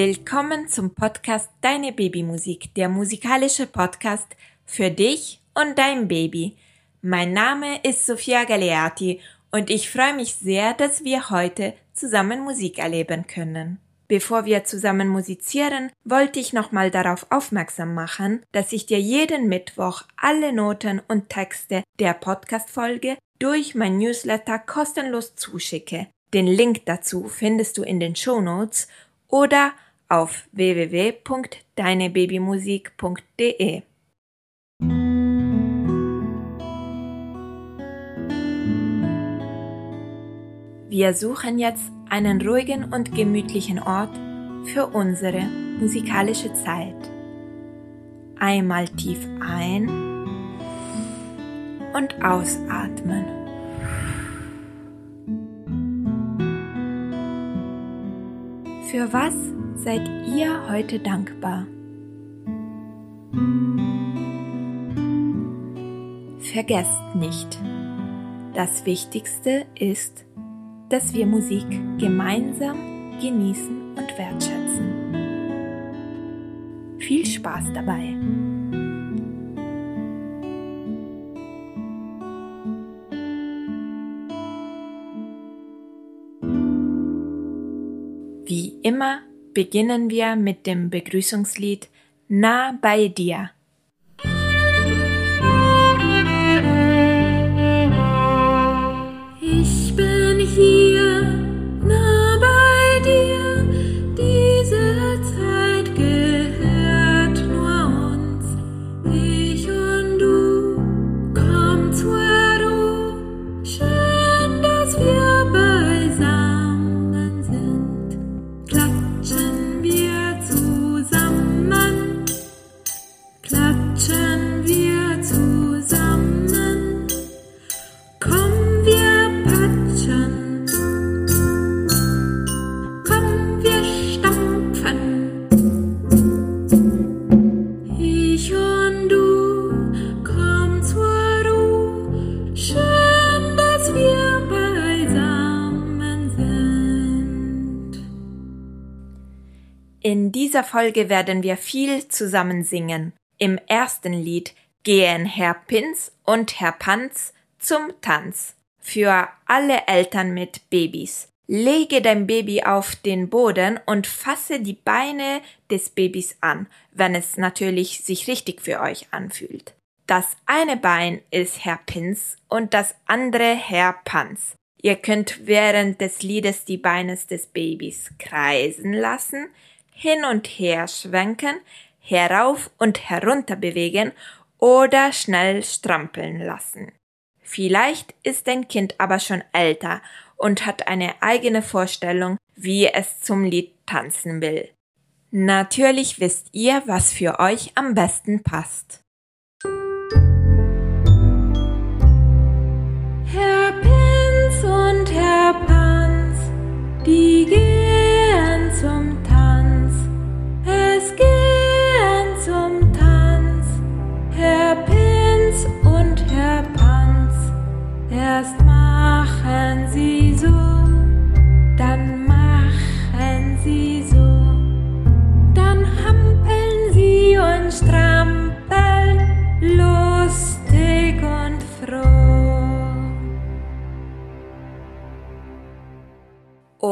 Willkommen zum Podcast Deine Babymusik, der musikalische Podcast für dich und dein Baby. Mein Name ist Sofia Galeati und ich freue mich sehr, dass wir heute zusammen Musik erleben können. Bevor wir zusammen musizieren, wollte ich nochmal darauf aufmerksam machen, dass ich dir jeden Mittwoch alle Noten und Texte der Podcast-Folge durch mein Newsletter kostenlos zuschicke. Den Link dazu findest du in den Shownotes oder auf www.deinebabymusik.de. Wir suchen jetzt einen ruhigen und gemütlichen Ort für unsere musikalische Zeit. Einmal tief ein- und ausatmen. Für was seid ihr heute dankbar? Vergesst nicht, das Wichtigste ist, dass wir Musik gemeinsam genießen und wertschätzen. Viel Spaß dabei! Wie immer beginnen wir mit dem Begrüßungslied Nah bei dir. Ich bin hier, nah bei dir, diese Zeit gehört nur uns. Ich und du, komm zur Ruhe, schön, dass wir beisammen sind. Klatschen wir zusammen, klatschen wir zusammen, komm. In dieser Folge werden wir viel zusammen singen. Im ersten Lied gehen Herr Pins und Herr Panz zum Tanz. Für alle Eltern mit Babys. Lege dein Baby auf den Boden und fasse die Beine des Babys an, wenn es natürlich sich richtig für euch anfühlt. Das eine Bein ist Herr Pins und das andere Herr Panz. Ihr könnt während des Liedes die Beine des Babys kreisen lassen, hin und her schwenken, herauf und herunter bewegen oder schnell strampeln lassen. Vielleicht ist dein Kind aber schon älter und hat eine eigene Vorstellung, wie es zum Lied tanzen will. Natürlich wisst ihr, was für euch am besten passt. Herr Pins und Herr Panz, die gehen zum Tanz. Es gehen zum Tanz, Herr Pins und Herr Panz. Erst machen sie so, dann machen sie so, dann hampeln sie und strampeln, lustig und froh.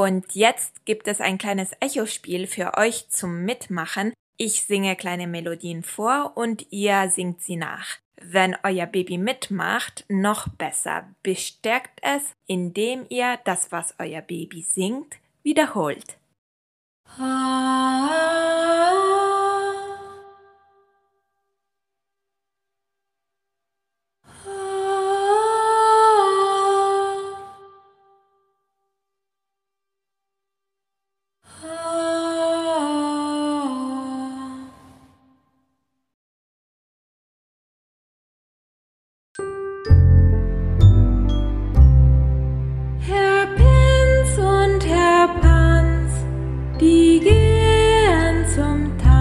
Und jetzt gibt es ein kleines Echo-Spiel für euch zum Mitmachen. Ich singe kleine Melodien vor und ihr singt sie nach. Wenn euer Baby mitmacht, noch besser. Bestärkt es, indem ihr das, was euer Baby singt, wiederholt. Die gehen zum Tanz.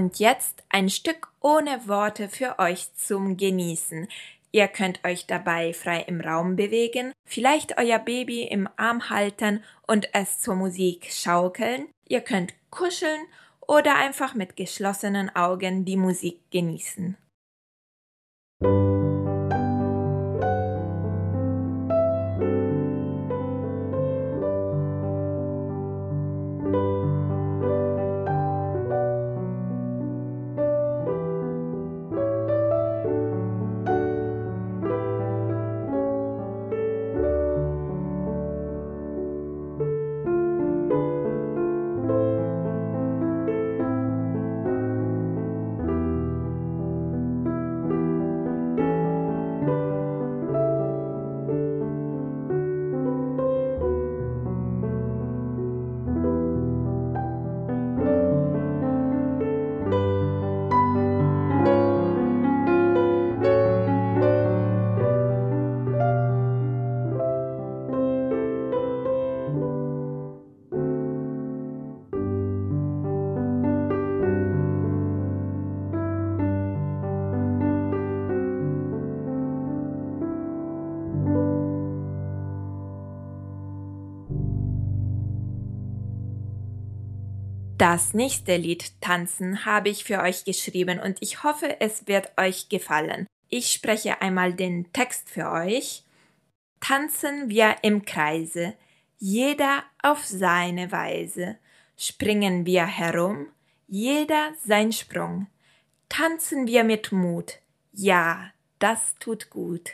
Und jetzt ein Stück ohne Worte für euch zum Genießen. Ihr könnt euch dabei frei im Raum bewegen, vielleicht euer Baby im Arm halten und es zur Musik schaukeln. Ihr könnt kuscheln oder einfach mit geschlossenen Augen die Musik genießen. Das nächste Lied Tanzen habe ich für euch geschrieben und ich hoffe, es wird euch gefallen. Ich spreche einmal den Text für euch. Tanzen wir im Kreise, jeder auf seine Weise. Springen wir herum, jeder sein Sprung. Tanzen wir mit Mut, ja, das tut gut.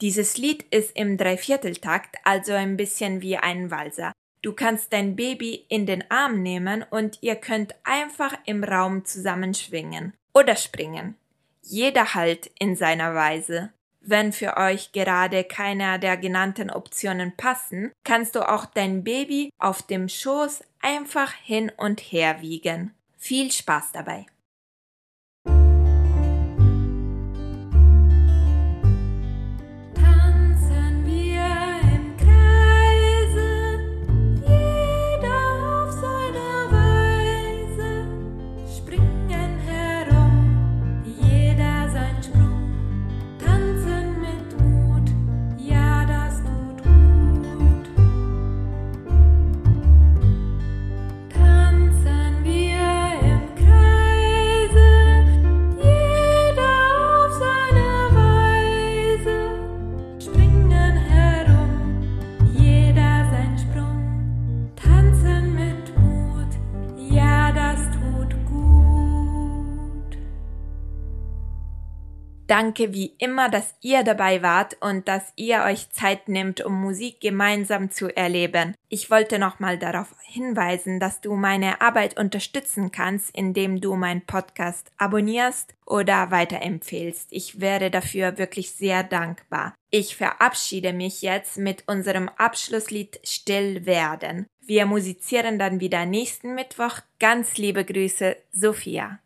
Dieses Lied ist im Dreivierteltakt, also ein bisschen wie ein Walser. Du kannst dein Baby in den Arm nehmen und ihr könnt einfach im Raum zusammenschwingen oder springen. Jeder halt in seiner Weise. Wenn für euch gerade keiner der genannten Optionen passen, kannst du auch dein Baby auf dem Schoß einfach hin und her wiegen. Viel Spaß dabei! Danke wie immer, dass ihr dabei wart und dass ihr euch Zeit nehmt, um Musik gemeinsam zu erleben. Ich wollte nochmal darauf hinweisen, dass du meine Arbeit unterstützen kannst, indem du meinen Podcast abonnierst oder weiterempfehlst. Ich wäre dafür wirklich sehr dankbar. Ich verabschiede mich jetzt mit unserem Abschlusslied Still werden. Wir musizieren dann wieder nächsten Mittwoch. Ganz liebe Grüße, Sofia.